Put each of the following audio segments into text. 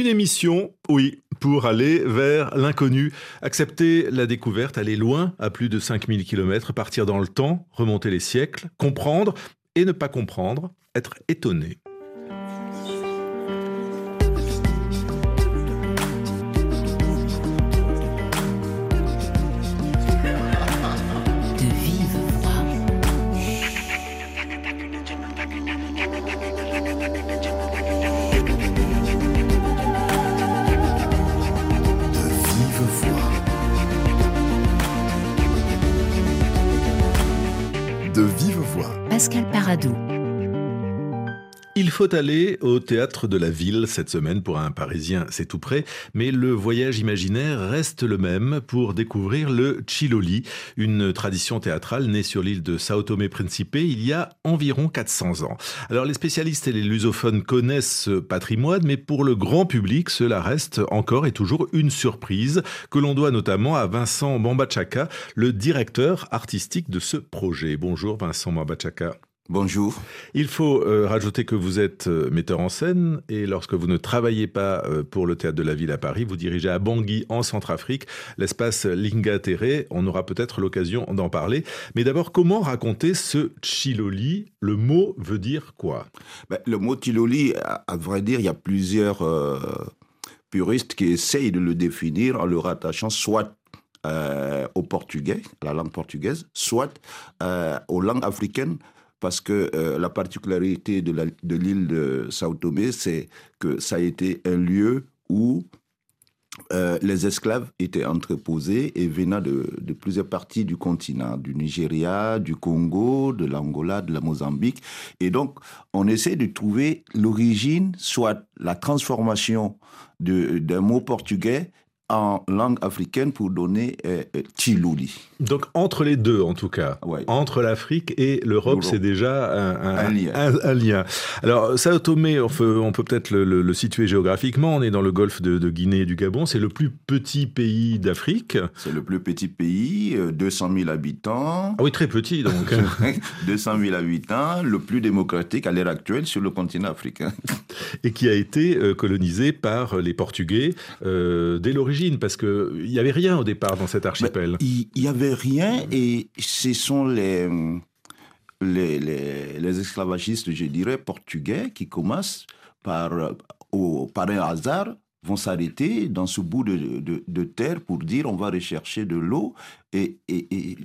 une émission, oui, pour aller vers l'inconnu, accepter la découverte, aller loin à plus de 5000 km, partir dans le temps, remonter les siècles, comprendre et ne pas comprendre, être étonné. Il faut aller au Théâtre de la Ville cette semaine. Pour un Parisien, c'est tout près, mais le voyage imaginaire reste le même pour découvrir le Tchiloli, une tradition théâtrale née sur l'île de Sao Tomé-Principe il y a environ 400 ans. Alors les spécialistes et les lusophones connaissent ce patrimoine, mais pour le grand public, cela reste encore et toujours une surprise que l'on doit notamment à Vincent Mambachaka, le directeur artistique de ce projet. Bonjour Vincent Mambachaka. Bonjour. Il faut rajouter que vous êtes metteur en scène et lorsque vous ne travaillez pas pour le Théâtre de la Ville à Paris, vous dirigez à Bangui en Centrafrique l'espace Linga Téré. On aura peut-être l'occasion d'en parler. Mais d'abord, comment raconter ce Tchiloli? Le mot veut dire quoi? Le mot Tchiloli, à vrai dire, il y a plusieurs puristes qui essayent de le définir en le rattachant soit au portugais, à la langue portugaise, soit aux langues africaines. Parce que la particularité de l'île de Sao Tomé, c'est que ça a été un lieu où les esclaves étaient entreposés et venaient de plusieurs parties du continent, du Nigeria, du Congo, de l'Angola, de la Mozambique. Et donc, on essaie de trouver l'origine, soit la transformation d'un mot portugais en langue africaine pour donner Tchiloli. Donc entre les deux en tout cas, ouais. Entre l'Afrique et l'Europe, c'est déjà un lien. Alors Sao Tomé, on peut peut-être le situer géographiquement, on est dans le golfe de Guinée et du Gabon, c'est le plus petit pays d'Afrique. C'est le plus petit pays, 200 000 habitants. Ah oui, très petit donc. 200 000 habitants, le plus démocratique à l'heure actuelle sur le continent africain. Et qui a été colonisé par les Portugais dès l'origine. Parce qu'il n'y avait rien au départ dans cet archipel. Il n'y avait rien et ce sont les esclavagistes, je dirais, portugais qui commencent par un hasard, vont s'arrêter dans ce bout de terre pour dire on va rechercher de l'eau et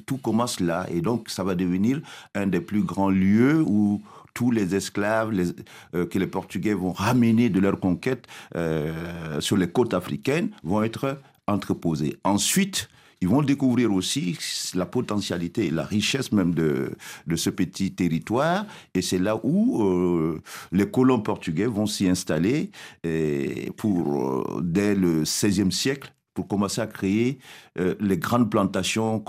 tout commence là. Et donc ça va devenir un des plus grands lieux où tous les esclaves que les Portugais vont ramener de leur conquête sur les côtes africaines vont être entreposés. Ensuite, ils vont découvrir aussi la potentialité et la richesse même de ce petit territoire. Et c'est là où les colons portugais vont s'y installer dès le XVIe siècle pour commencer à créer les grandes plantations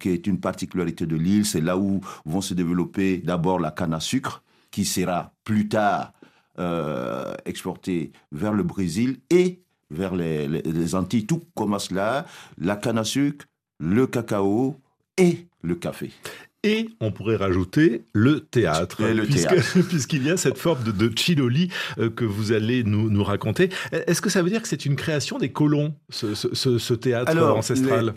qui est une particularité de l'île. C'est là où vont se développer d'abord la canne à sucre, qui sera plus tard exportée vers le Brésil et vers les Antilles. Tout commence là, la canne à sucre, le cacao et le café. Et on pourrait rajouter le théâtre, puisqu'il y a cette forme de Tchiloli que vous allez nous raconter. Est-ce que ça veut dire que c'est une création des colons, ce théâtre ancestral?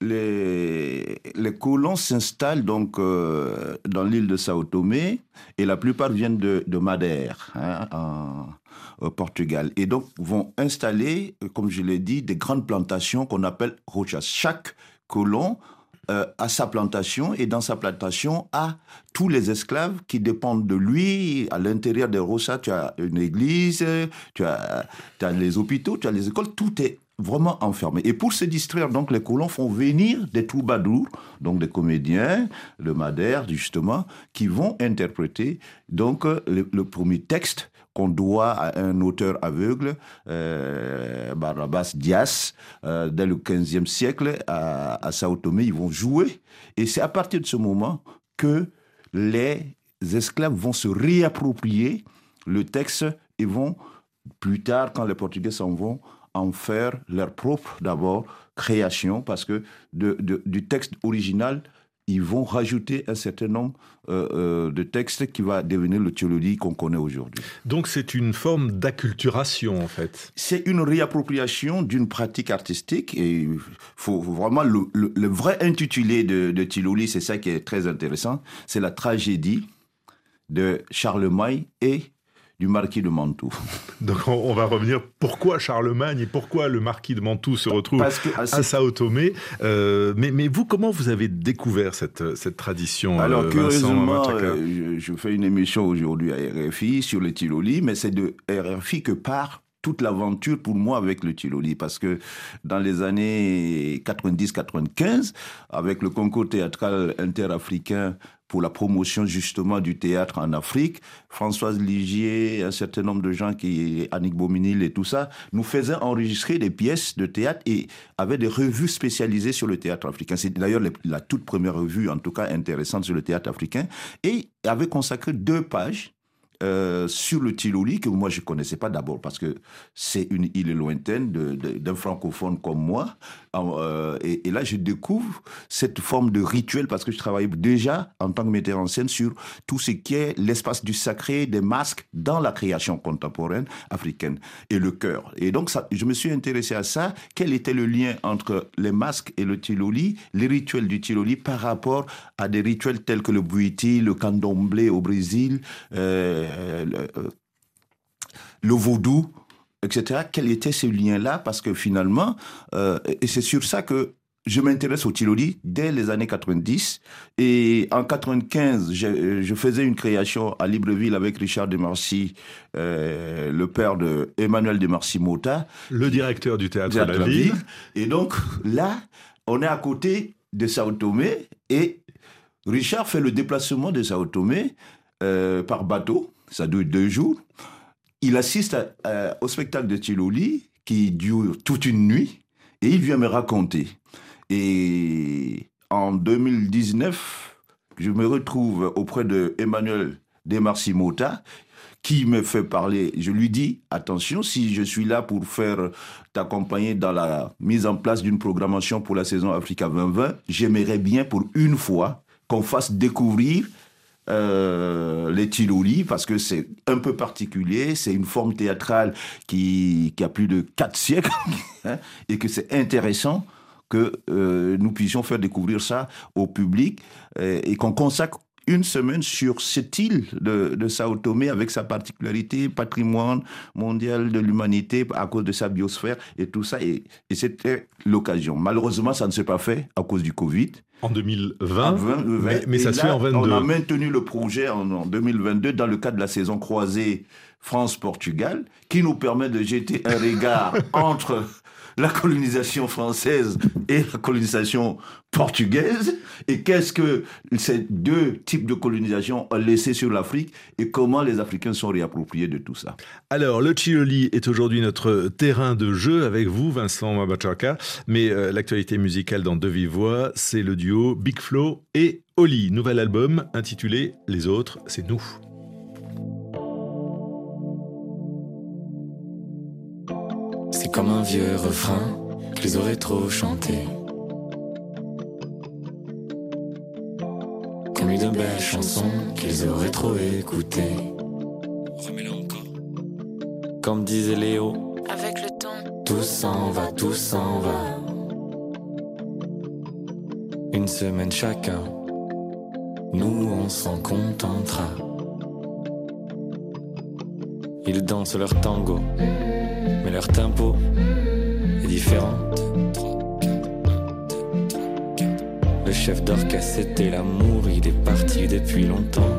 Les colons s'installent donc dans l'île de Sao Tomé et la plupart viennent de Madère, au Portugal. Et donc vont installer, comme je l'ai dit, des grandes plantations qu'on appelle rochas. Chaque colon à sa plantation et dans sa plantation à tous les esclaves qui dépendent de lui. À l'intérieur des rochas, tu as une église, tu as les hôpitaux, tu as les écoles, tout est vraiment enfermé. Et pour se distraire, donc, les colons font venir des troubadours, donc des comédiens de Madère, justement, qui vont interpréter donc, le premier texte qu'on doit à un auteur aveugle, Barnabas Dias, dès le XVe siècle, à Sao Tomé. Ils vont jouer. Et c'est à partir de ce moment que les esclaves vont se réapproprier le texte et vont, plus tard, quand les Portugais s'en vont, en faire leur propre, d'abord, création, parce que du texte original, ils vont rajouter un certain nombre de textes qui va devenir le Tchiloli qu'on connaît aujourd'hui. Donc c'est une forme d'acculturation en fait. C'est une réappropriation d'une pratique artistique et il faut vraiment le vrai intitulé de Tchiloli, c'est ça qui est très intéressant, c'est la tragédie de Charlemagne et du marquis de Mantoue. Donc on va revenir, pourquoi Charlemagne et pourquoi le marquis de Mantoue se retrouve à Sao Tomé. Mais vous, comment vous avez découvert cette tradition? Alors curieusement, je fais une émission aujourd'hui à RFI sur le Tchiloli, mais c'est de RFI que part toute l'aventure pour moi avec le Tchiloli, parce que dans les années 90-95, avec le concours théâtral interafricain pour la promotion justement du théâtre en Afrique, Françoise Ligier, un certain nombre de gens, Annick Bominil et tout ça, nous faisaient enregistrer des pièces de théâtre et avaient des revues spécialisées sur le théâtre africain. C'est d'ailleurs la toute première revue, en tout cas intéressante, sur le théâtre africain, et avait consacré 2 pages sur le Tchiloli, que moi je ne connaissais pas d'abord, parce que c'est une île lointaine d'un francophone comme moi. Et là, je découvre cette forme de rituel, parce que je travaillais déjà en tant que metteur en scène sur tout ce qui est l'espace du sacré, des masques dans la création contemporaine africaine et le cœur. Et donc, je me suis intéressé à ça. Quel était le lien entre les masques et le Tchiloli, les rituels du Tchiloli par rapport à des rituels tels que le Bwiti, le Candomblé au Brésil, le vaudou, etc. Quel était ce lien-là? Parce que finalement, et c'est sur ça que je m'intéresse au Tchiloli dès les années 90. Et en 95, je faisais une création à Libreville avec Richard Demarcy, le père de Emmanuel Demarcy-Mota. Le directeur du Théâtre de la Ville. Et donc là, on est à côté de Sao Tomé et Richard fait le déplacement de Sao Tomé par bateau. Ça dure 2 jours. Il assiste au spectacle de Tchiloli qui dure toute une nuit et il vient me raconter. Et en 2019, je me retrouve auprès de Emmanuel Demarcy-Mota qui me fait parler. Je lui dis, attention, si je suis là pour t'accompagner dans la mise en place d'une programmation pour la saison Africa 2020, j'aimerais bien pour une fois qu'on fasse découvrir les Tchiloli, parce que c'est un peu particulier, c'est une forme théâtrale qui a plus de 4 siècles hein, et que c'est intéressant que nous puissions faire découvrir ça au public et qu'on consacre une semaine sur cette île de Sao Tomé avec sa particularité, patrimoine mondial de l'humanité à cause de sa biosphère et tout ça. Et c'était l'occasion. Malheureusement, ça ne s'est pas fait à cause du Covid. En 2020, mais ça se fait en 2022. On a maintenu le projet en 2022 dans le cadre de la saison croisée France-Portugal qui nous permet de jeter un regard entre la colonisation française et la colonisation portugaise, et qu'est-ce que ces 2 types de colonisation ont laissé sur l'Afrique, et comment les Africains sont réappropriés de tout ça. Alors, le Tchiloli est aujourd'hui notre terrain de jeu avec vous, Vincent Mambachaka, mais l'actualité musicale dans De Vive Voix, c'est le duo Big Flo et Oli, nouvel album intitulé « Les autres, c'est nous ». C'est comme un vieux refrain que les aurais trop chanté, comme une belle chanson qu'ils auraient trop écoutée. Remets-la encore. Comme disait Léo, avec le temps, tout s'en va, tout s'en va. Une semaine chacun, nous on s'en contentera. Ils dansent leur tango, mais leur tempo est différent. Le chef d'orchestre c'était l'amour, il est parti depuis longtemps.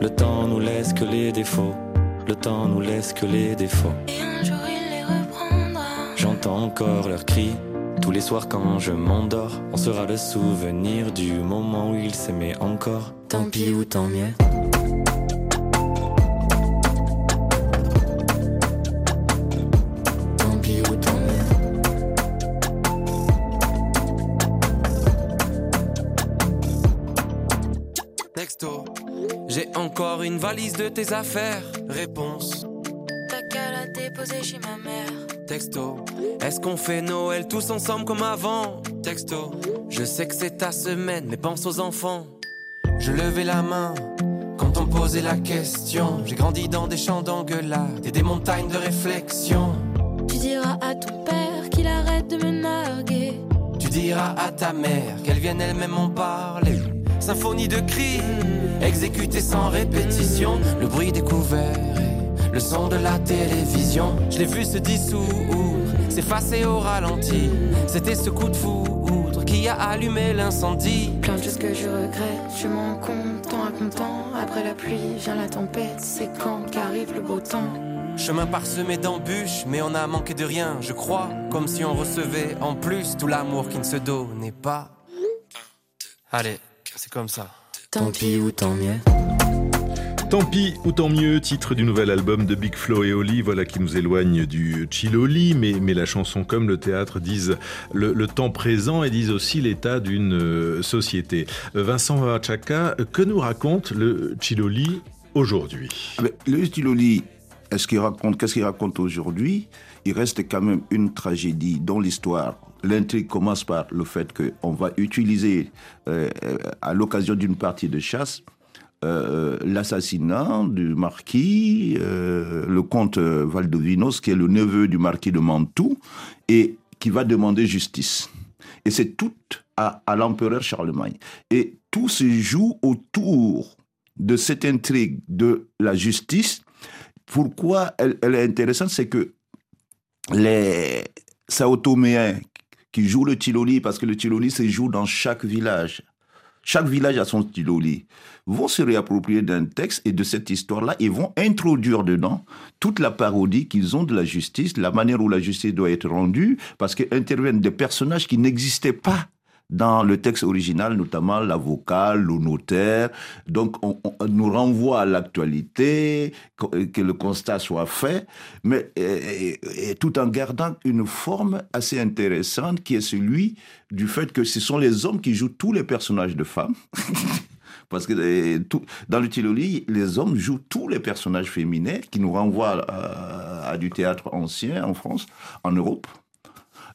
Le temps nous laisse que les défauts, le temps nous laisse que les défauts. Et un jour il les reprendra. J'entends encore leurs cris, tous les soirs quand je m'endors. On sera le souvenir du moment où ils s'aimaient encore. Tant pis ou tant mieux. Une valise de tes affaires. Réponse. T'as qu'à la déposer chez ma mère. Texto. Est-ce qu'on fait Noël tous ensemble comme avant? Texto. Je sais que c'est ta semaine, mais pense aux enfants. Je levais la main quand on posait la question. J'ai grandi dans des champs d'engueulades et des montagnes de réflexion. Tu diras à ton père qu'il arrête de me narguer. Tu diras à ta mère qu'elle vienne elle-même en parler. Symphonie de cris, exécutée sans répétition. Le bruit découvert et le son de la télévision. Je l'ai vu se dissoudre, s'effacer au ralenti. C'était ce coup de foudre qui a allumé l'incendie. Plein de choses que je regrette, je m'en compte tant à content. Après la pluie vient la tempête, c'est quand qu'arrive le beau temps. Chemin parsemé d'embûches, mais on a manqué de rien, je crois. Comme si on recevait en plus tout l'amour qui ne se donnait pas. Allez, c'est comme ça. Tant pis ou tant mieux. Tant pis ou tant mieux, titre du nouvel album de Big Flo et Oli, voilà qui nous éloigne du Tchiloli, mais la chanson comme le théâtre disent le temps présent et disent aussi l'état d'une société. Vincent Mambachaka, que nous raconte le Tchiloli aujourd'hui? Le Tchiloli, qu'est-ce qu'il raconte aujourd'hui? Il reste quand même une tragédie dans l'histoire. L'intrigue commence par le fait qu'on va utiliser, à l'occasion d'une partie de chasse, l'assassinat du marquis, le comte Valdovinos, qui est le neveu du marquis de Mantoue, et qui va demander justice. Et c'est tout à l'empereur Charlemagne. Et tout se joue autour de cette intrigue de la justice. Pourquoi elle est intéressante, c'est que les Sao Toméens qui jouent le Tchiloli, parce que le Tchiloli se joue dans chaque village. Chaque village a son Tchiloli. Vont se réapproprier d'un texte et de cette histoire-là et vont introduire dedans toute la parodie qu'ils ont de la justice, la manière où la justice doit être rendue, parce qu'interviennent des personnages qui n'existaient pas dans le texte original, notamment l'avocat, le notaire. Donc, on nous renvoie à l'actualité, que le constat soit fait, mais et tout en gardant une forme assez intéressante qui est celui du fait que ce sont les hommes qui jouent tous les personnages de femmes. Parce que dans le Tchiloli, les hommes jouent tous les personnages féminins qui nous renvoient à du théâtre ancien en France, en Europe.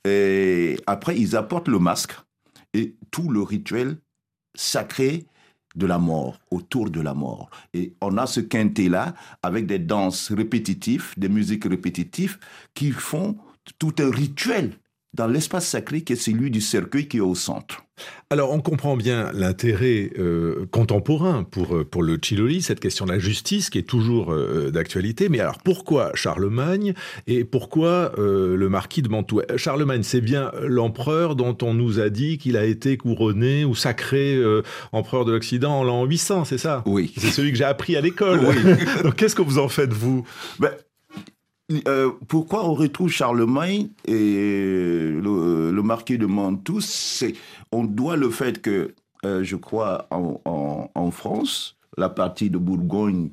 Et après, ils apportent le masque. Et tout le rituel sacré de la mort, autour de la mort. Et on a ce quintet-là, avec des danses répétitives, des musiques répétitives, qui font tout un rituel dans l'espace sacré qui est celui du cercueil qui est au centre. Alors, on comprend bien l'intérêt contemporain pour le Tchiloli, cette question de la justice qui est toujours d'actualité. Mais alors, pourquoi Charlemagne et pourquoi le marquis de Mantoue? Charlemagne, c'est bien l'empereur dont on nous a dit qu'il a été couronné ou sacré empereur de l'Occident en l'an 800, c'est ça? Oui. C'est celui que j'ai appris à l'école. Oui. Donc, qu'est-ce que vous en faites, vous? Pourquoi on retrouve Charlemagne et le marquis de Mantoue? On doit le fait que, je crois, en France, la partie de Bourgogne,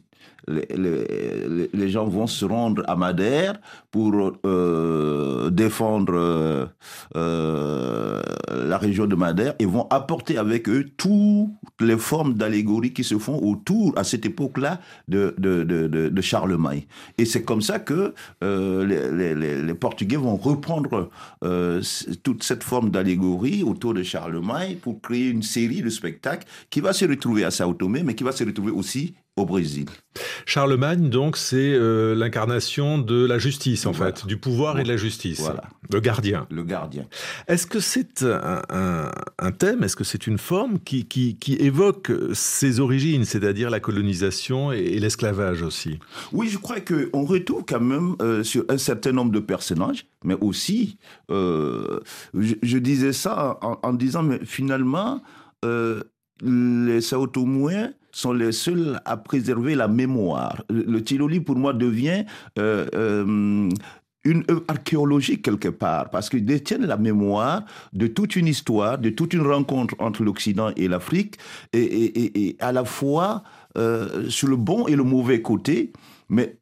les gens vont se rendre à Madère pour défendre la région de Madère et vont apporter avec eux toutes les formes d'allégories qui se font autour, à cette époque-là, de Charlemagne. Et c'est comme ça que les Portugais vont reprendre toute cette forme d'allégorie autour de Charlemagne pour créer une série de spectacles qui va se retrouver à Sao Tomé, mais qui va se retrouver aussi au Brésil. Charlemagne, donc, c'est l'incarnation de la justice, en fait, du pouvoir et de la justice. Voilà. Le gardien. Est-ce que c'est un thème, est-ce que c'est une forme qui évoque ses origines, c'est-à-dire la colonisation et l'esclavage aussi? Oui, je crois qu'on retrouve quand même sur un certain nombre de personnages, mais aussi, je disais ça en disant, mais finalement, les Sao Toméens sont les seuls à préserver la mémoire. Le Tchiloli, pour moi, devient une œuvre archéologique quelque part, parce qu'ils détiennent la mémoire de toute une histoire, de toute une rencontre entre l'Occident et l'Afrique, et à la fois sur le bon et le mauvais côté, mais...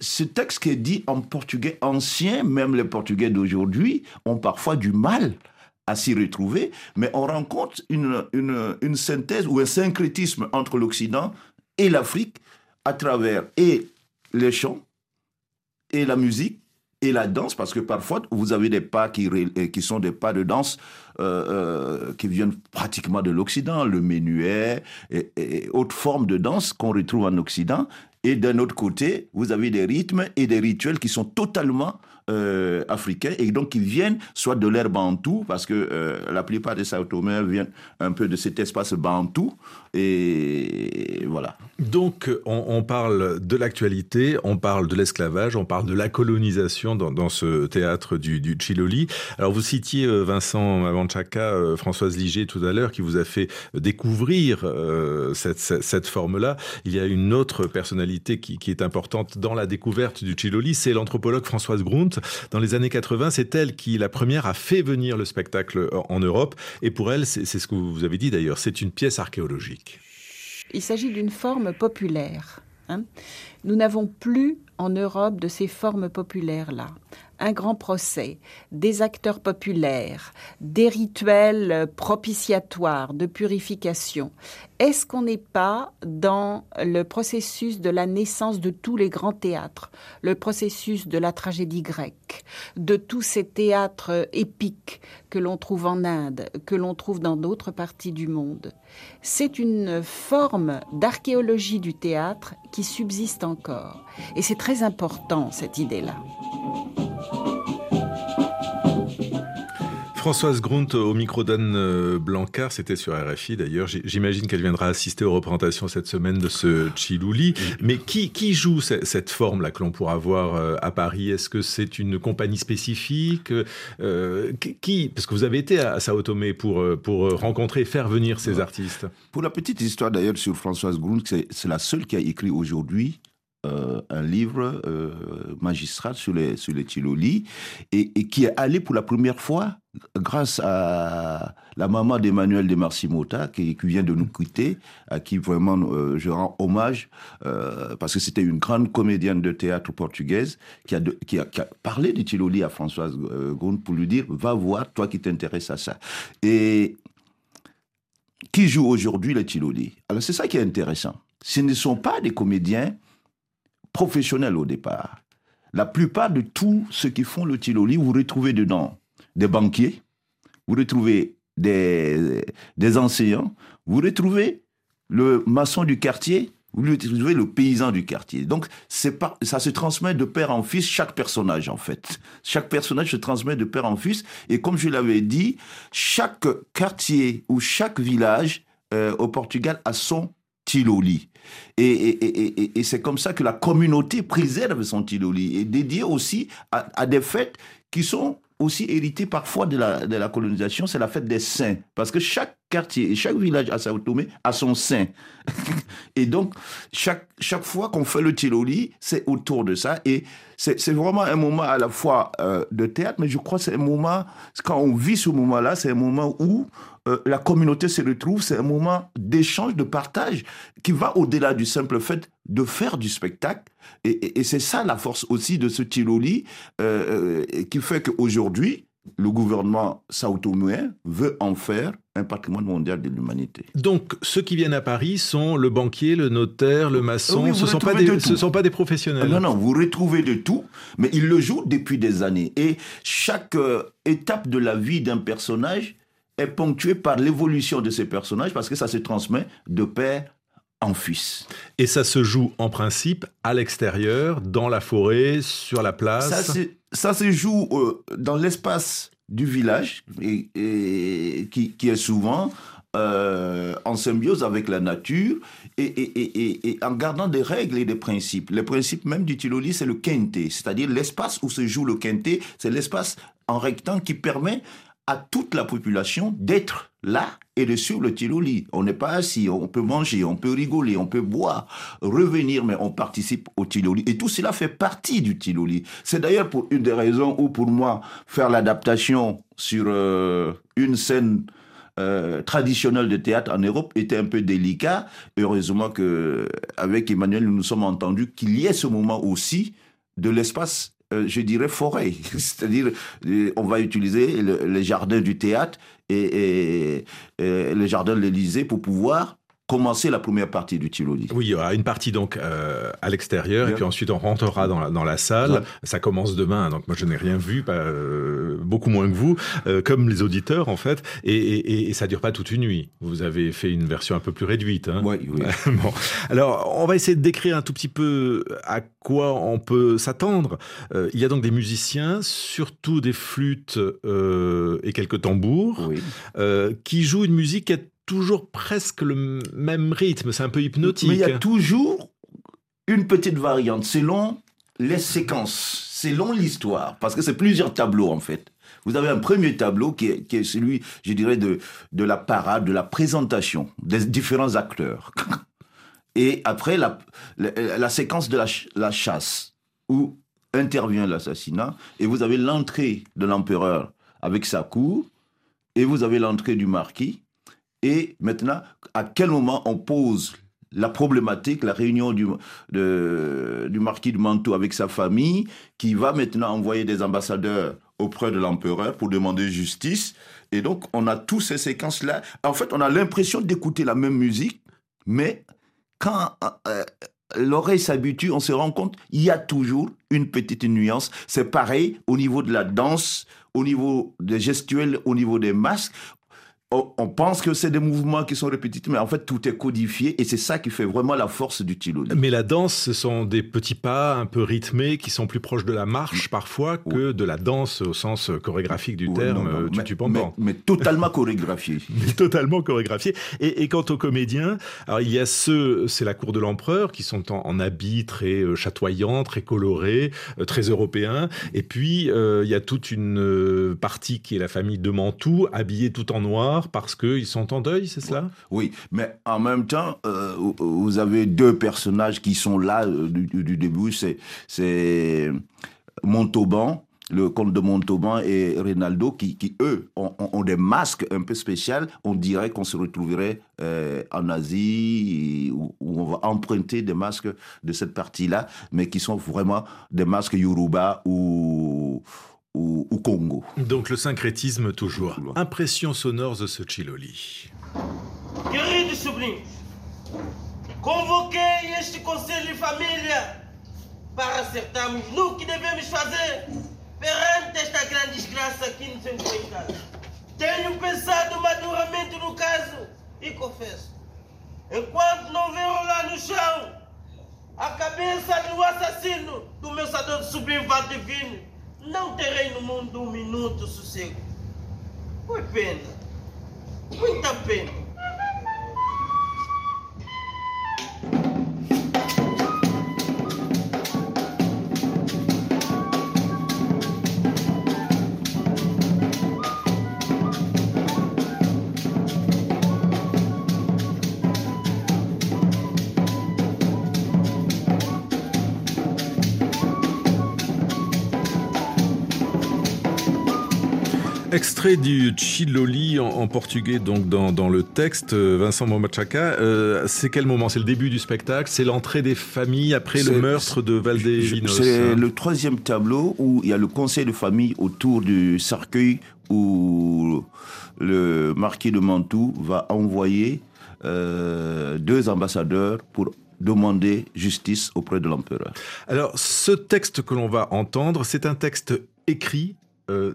ce texte qui est dit en portugais ancien, même les Portugais d'aujourd'hui ont parfois du mal à s'y retrouver, mais on rencontre une synthèse ou un syncrétisme entre l'Occident et l'Afrique à travers et les chants, et la musique, et la danse, parce que parfois, vous avez des pas qui sont des pas de danse qui viennent pratiquement de l'Occident, le menuet et autres formes de danse qu'on retrouve en Occident. Et d'un autre côté, vous avez des rythmes et des rituels qui sont totalement africains et donc qui viennent soit de l'ère bantou, parce que la plupart des Sao Tomé viennent un peu de cet espace bantou, et voilà. Donc on parle de l'actualité, on parle de l'esclavage, on parle de la colonisation dans ce théâtre du Tchiloli. Alors vous citiez Vincent Mambachaka, Françoise Ligier tout à l'heure, qui vous a fait découvrir cette forme-là. Il y a une autre personnalité qui est importante dans la découverte du Tchiloli, c'est l'anthropologue Françoise Gründ. Dans les années 80, c'est elle qui, la première, a fait venir le spectacle en Europe. Et pour elle, c'est ce que vous avez dit d'ailleurs, c'est une pièce archéologique. Il s'agit d'une forme populaire. Hein ? Nous n'avons plus en Europe de ces formes populaires-là. Un grand procès, des acteurs populaires, des rituels propitiatoires de purification. Est-ce qu'on n'est pas dans le processus de la naissance de tous les grands théâtres, le processus de la tragédie grecque, de tous ces théâtres épiques que l'on trouve en Inde, que l'on trouve dans d'autres parties du monde? C'est une forme d'archéologie du théâtre qui subsiste encore. Et c'est très important, cette idée-là. Françoise Gründ au micro d'Anne Blancard, c'était sur RFI d'ailleurs. J'imagine qu'elle viendra assister aux représentations cette semaine de ce Tchiloli. Mais qui joue cette forme-là que l'on pourra voir à Paris? Est-ce que c'est une compagnie spécifique? Parce que vous avez été à Sao Tomé pour rencontrer et faire venir ces artistes. Pour la petite histoire d'ailleurs sur Françoise Gründ, c'est la seule qui a écrit aujourd'hui un livre magistral sur les Tchiloli et qui est allé pour la première fois grâce à la maman d'Emmanuel Demarcy-Mota qui vient de nous quitter, à qui vraiment je rends hommage parce que c'était une grande comédienne de théâtre portugaise qui a parlé du Tchiloli à Françoise Gründ pour lui dire « Va voir, toi qui t'intéresses à ça ». Et qui joue aujourd'hui les Tchiloli? Alors c'est ça qui est intéressant. Ce ne sont pas des comédiens professionnels au départ. La plupart de tous ceux qui font le Tchiloli, vous retrouvez dedans des banquiers, vous retrouvez des enseignants, vous retrouvez le maçon du quartier, vous retrouvez le paysan du quartier. Donc ça se transmet de père en fils, chaque personnage en fait. Chaque personnage se transmet de père en fils et comme je l'avais dit, chaque quartier ou chaque village au Portugal a son Tchiloli. Et c'est comme ça que la communauté préserve son Tchiloli et dédié aussi à des fêtes qui sont aussi héritées parfois de la colonisation, c'est la fête des saints. Parce que chaque quartier et chaque village à Sao Tomé a son saint. Et donc, chaque fois qu'on fait le Tchiloli, c'est autour de ça. Et c'est vraiment un moment à la fois de théâtre, mais je crois que c'est un moment, quand on vit ce moment-là, c'est un moment où la communauté se retrouve, c'est un moment d'échange, de partage, qui va au-delà du simple fait de faire du spectacle. Et c'est ça la force aussi de ce Tchiloli, qui fait qu'aujourd'hui, le gouvernement sao-toméen veut en faire un patrimoine mondial de l'humanité. Donc, ceux qui viennent à Paris sont le banquier, le notaire, le maçon, oui, ce ne sont pas des professionnels. Non, vous retrouvez de tout, mais ils le jouent depuis des années. Et chaque étape de la vie d'un personnage est ponctué par l'évolution de ces personnages parce que ça se transmet de père en fils. Et ça se joue en principe à l'extérieur, dans la forêt, sur la place. Ça se joue dans l'espace du village et qui est souvent en symbiose avec la nature et en gardant des règles et des principes. Les principes même du Tchiloli, c'est le quinté, c'est-à-dire l'espace où se joue le quinté, c'est l'espace en rectangle qui permet à toute la population d'être là et de suivre le Tchiloli. On n'est pas assis, on peut manger, on peut rigoler, on peut boire, revenir, mais on participe au Tchiloli. Et tout cela fait partie du Tchiloli. C'est d'ailleurs pour une des raisons où, pour moi, faire l'adaptation sur une scène traditionnelle de théâtre en Europe était un peu délicat. Heureusement qu'avec Emmanuel, nous nous sommes entendus qu'il y ait ce moment aussi de l'espace, je dirais forêt, c'est-à-dire on va utiliser les jardins du théâtre et les jardins de l'Élysée pour pouvoir commencer la première partie du Tchiloli. Oui, il y aura une partie donc à l'extérieur, et puis ensuite on rentrera dans la salle. Ouais. Ça commence demain, donc moi je n'ai rien vu, beaucoup moins que vous, comme les auditeurs en fait, et ça ne dure pas toute une nuit. Vous avez fait une version un peu plus réduite. Hein. Oui, oui. Bon. Alors, on va essayer de décrire un tout petit peu à quoi on peut s'attendre. Il y a donc des musiciens, surtout des flûtes et quelques tambours, oui. Qui jouent une musique qui est toujours presque le même rythme, c'est un peu hypnotique. Mais il y a toujours une petite variante, selon les séquences, selon l'histoire, parce que c'est plusieurs tableaux en fait. Vous avez un premier tableau qui est celui, je dirais, de la parade, de la présentation des différents acteurs. Et après, la séquence de la chasse, où intervient l'assassinat, et vous avez l'entrée de l'empereur avec sa cour, et vous avez l'entrée du marquis. Et maintenant, à quel moment on pose la problématique, la réunion du marquis de Mantoue avec sa famille, qui va maintenant envoyer des ambassadeurs auprès de l'empereur pour demander justice. Et donc, on a toutes ces séquences-là. En fait, on a l'impression d'écouter la même musique, mais quand l'oreille s'habitue, on se rend compte qu'il y a toujours une petite nuance. C'est pareil au niveau de la danse, au niveau des gestuels, au niveau des masques. On pense que c'est des mouvements qui sont répétitifs, mais en fait, tout est codifié et c'est ça qui fait vraiment la force du Tchiloli. Mais la danse, ce sont des petits pas un peu rythmés qui sont plus proches de la marche parfois que de la danse au sens chorégraphique du terme, mais totalement chorégraphié. Totalement chorégraphié. Et quant aux comédiens, alors il y a c'est la cour de l'empereur, qui sont en habits très chatoyants, très colorés, très européens. Et puis, il y a toute une partie qui est la famille de Mantoue, habillée tout en noir, parce qu'ils sont en deuil, c'est cela ? Oui, mais en même temps, vous avez deux personnages qui sont là du début, c'est Montauban, le comte de Montauban, et Reynaldo, qui eux, ont des masques un peu spéciaux. On dirait qu'on se retrouverait en Asie, où on va emprunter des masques de cette partie-là, mais qui sont vraiment des masques Yoruba ou Congo. Donc le syncrétisme toujours. Impressions sonores de ce Tchiloli. Guéri de soblis, convoqué este conseil de famille par un certain nous qui devons choisir perante esta grande disgrâce qui nous encontre. Tenho pensado maduramente no caso e confesso. Enquanto não verão lá no chão a cabeça do assassino do meu sacerdote sublime va divino, não terei no mundo minuto sossego. Foi pena, muita pena. Extrait du Tchiloli en portugais, donc dans le texte, Vincent Mambachaka. C'est quel moment ? C'est le début du spectacle ? C'est l'entrée des familles après le meurtre de Valdevinos ? C'est le troisième tableau où il y a le conseil de famille autour du cercueil où le marquis de Mantoue va envoyer deux ambassadeurs pour demander justice auprès de l'empereur. Alors, ce texte que l'on va entendre, c'est un texte écrit,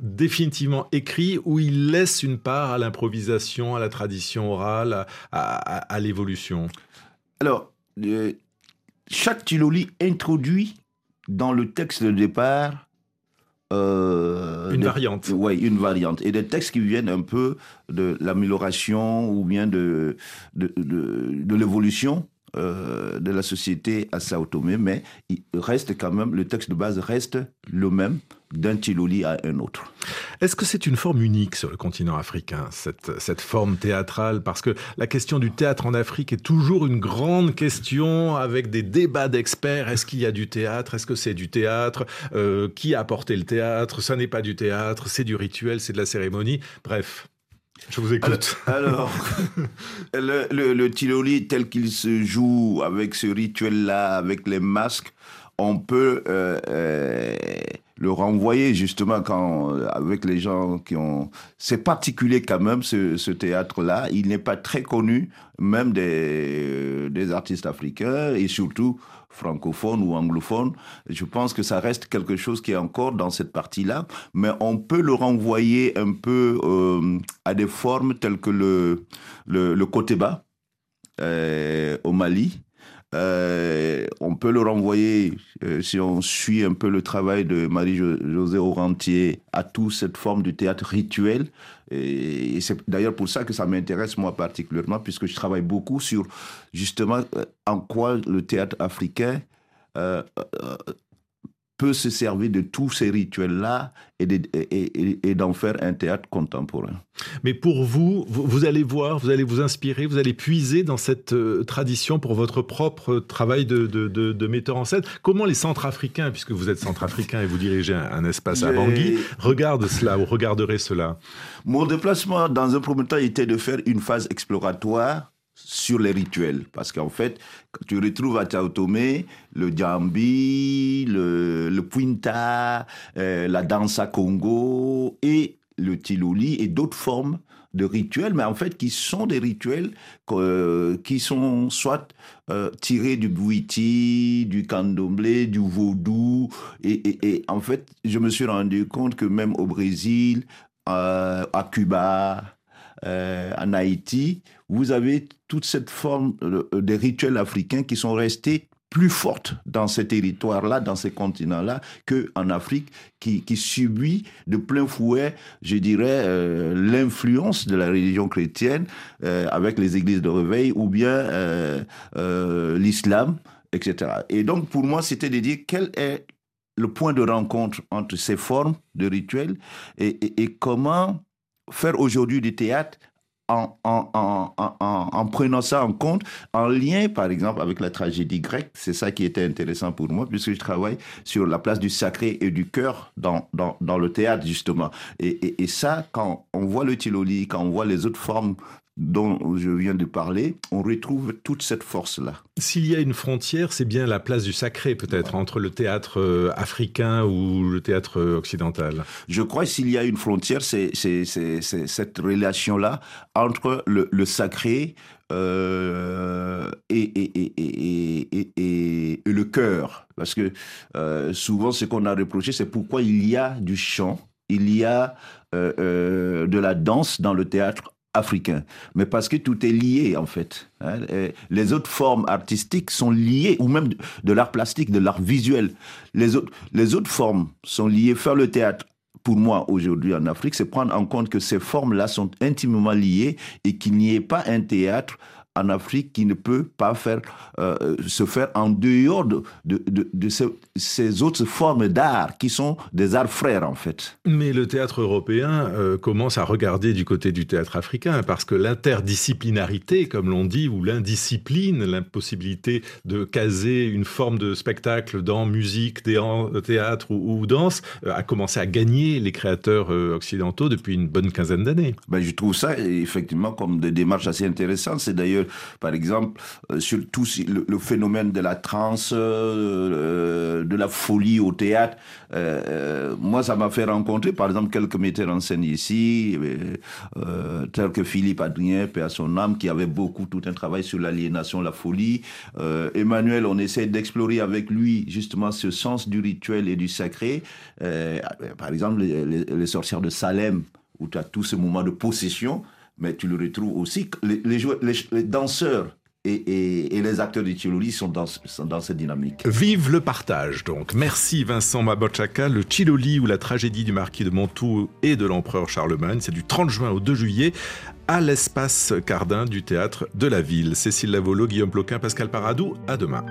définitivement écrit, où il laisse une part à l'improvisation, à la tradition orale, à l'évolution. Alors, chaque Tchiloli introduit dans le texte de départ une variante. Oui, une variante. Et des textes qui viennent un peu de l'amélioration ou bien de l'évolution de la société à Sao Tomé, mais il reste quand même, le texte de base reste le même d'un Tchiloli à un autre. Est-ce que c'est une forme unique sur le continent africain, cette forme théâtrale ? Parce que la question du théâtre en Afrique est toujours une grande question avec des débats d'experts. Est-ce qu'il y a du théâtre ? Est-ce que c'est du théâtre ? Qui a apporté le théâtre ? Ça n'est pas du théâtre, c'est du rituel, c'est de la cérémonie. Bref. Je vous écoute. Alors le Tchiloli tel qu'il se joue avec ce rituel-là, avec les masques, on peut le renvoyer justement quand, avec les gens qui ont... C'est particulier quand même, ce théâtre-là. Il n'est pas très connu, même des artistes africains et surtout francophones ou anglophones. Je pense que ça reste quelque chose qui est encore dans cette partie-là, mais on peut le renvoyer un peu à des formes telles que le Koteba au Mali. On peut le renvoyer, si on suit un peu le travail de Marie-José Hourantier, à toute cette forme de théâtre rituel. Et c'est d'ailleurs pour ça que ça m'intéresse moi particulièrement, puisque je travaille beaucoup sur justement en quoi le théâtre africain peut se servir de tous ces rituels-là et d'en faire un théâtre contemporain. Mais pour vous, vous allez voir, vous allez vous inspirer, vous allez puiser dans cette tradition pour votre propre travail de metteur en scène. Comment les centrafricains, puisque vous êtes centrafricain et vous dirigez un espace à Bangui, regardent cela ou regarderaient cela? Mon déplacement, dans un premier temps, était de faire une phase exploratoire sur les rituels, parce qu'en fait, tu retrouves à Sao Tomé le djambi, le Puinta, la danse à Congo et le Tchiloli et d'autres formes de rituels, mais en fait qui sont des rituels qui sont soit tirés du Bwiti, du Candomblé, du vaudou, et en fait, je me suis rendu compte que même au Brésil, à Cuba, en Haïti, vous avez toute cette forme des rituels africains qui sont restés plus fortes dans ces territoires-là, dans ces continents-là, qu'en Afrique, qui subit de plein fouet, je dirais, l'influence de la religion chrétienne avec les églises de réveil ou bien l'islam, etc. Et donc, pour moi, c'était de dire quel est le point de rencontre entre ces formes de rituels et comment faire aujourd'hui du théâtre en prenant ça en compte, en lien par exemple avec la tragédie grecque. C'est ça qui était intéressant pour moi, puisque je travaille sur la place du sacré et du cœur dans le théâtre justement. Et ça, quand on voit le Tchiloli, quand on voit les autres formes dont je viens de parler, on retrouve toute cette force-là. S'il y a une frontière, c'est bien la place du sacré, peut-être, ouais, entre le théâtre africain ou le théâtre occidental. Je crois que s'il y a une frontière, c'est cette relation-là entre le sacré et le cœur. Parce que souvent, ce qu'on a reproché, c'est pourquoi il y a du chant, il y a de la danse dans le théâtre africain, mais parce que tout est lié en fait. Les autres formes artistiques sont liées, ou même de l'art plastique, de l'art visuel. Les autres formes sont liées. Faire le théâtre, pour moi aujourd'hui en Afrique, c'est prendre en compte que ces formes-là sont intimement liées et qu'il n'y ait pas un théâtre en Afrique qui ne peut pas se faire en dehors de ces autres formes d'art qui sont des arts frères en fait. Mais le théâtre européen commence à regarder du côté du théâtre africain, parce que l'interdisciplinarité, comme l'on dit, ou l'indiscipline, l'impossibilité de caser une forme de spectacle dans musique, théâtre ou danse, a commencé à gagner les créateurs occidentaux depuis une bonne quinzaine d'années. Je trouve ça effectivement comme des démarches assez intéressantes. C'est d'ailleurs, par exemple, sur tout le phénomène de la transe, de la folie au théâtre. Moi, ça m'a fait rencontrer, par exemple, quelques metteurs en scène ici, tels que Philippe Adrien, paix à son âme, qui avait tout un travail sur l'aliénation, la folie. Emmanuel, on essaie d'explorer avec lui, justement, ce sens du rituel et du sacré. Par exemple, les sorcières de Salem, où tu as tout ce moment de possession, mais tu le retrouves aussi. Les danseurs et les acteurs du Tchiloli sont dans cette dynamique. Vive le partage, donc. Merci Vincent Mambachaka. Le Tchiloli ou la tragédie du marquis de Mantoue et de l'empereur Charlemagne, c'est du 30 juin au 2 juillet à l'espace Cardin du Théâtre de la Ville. Cécile Lavolo, Guillaume Ploquin, Pascal Paradou, à demain.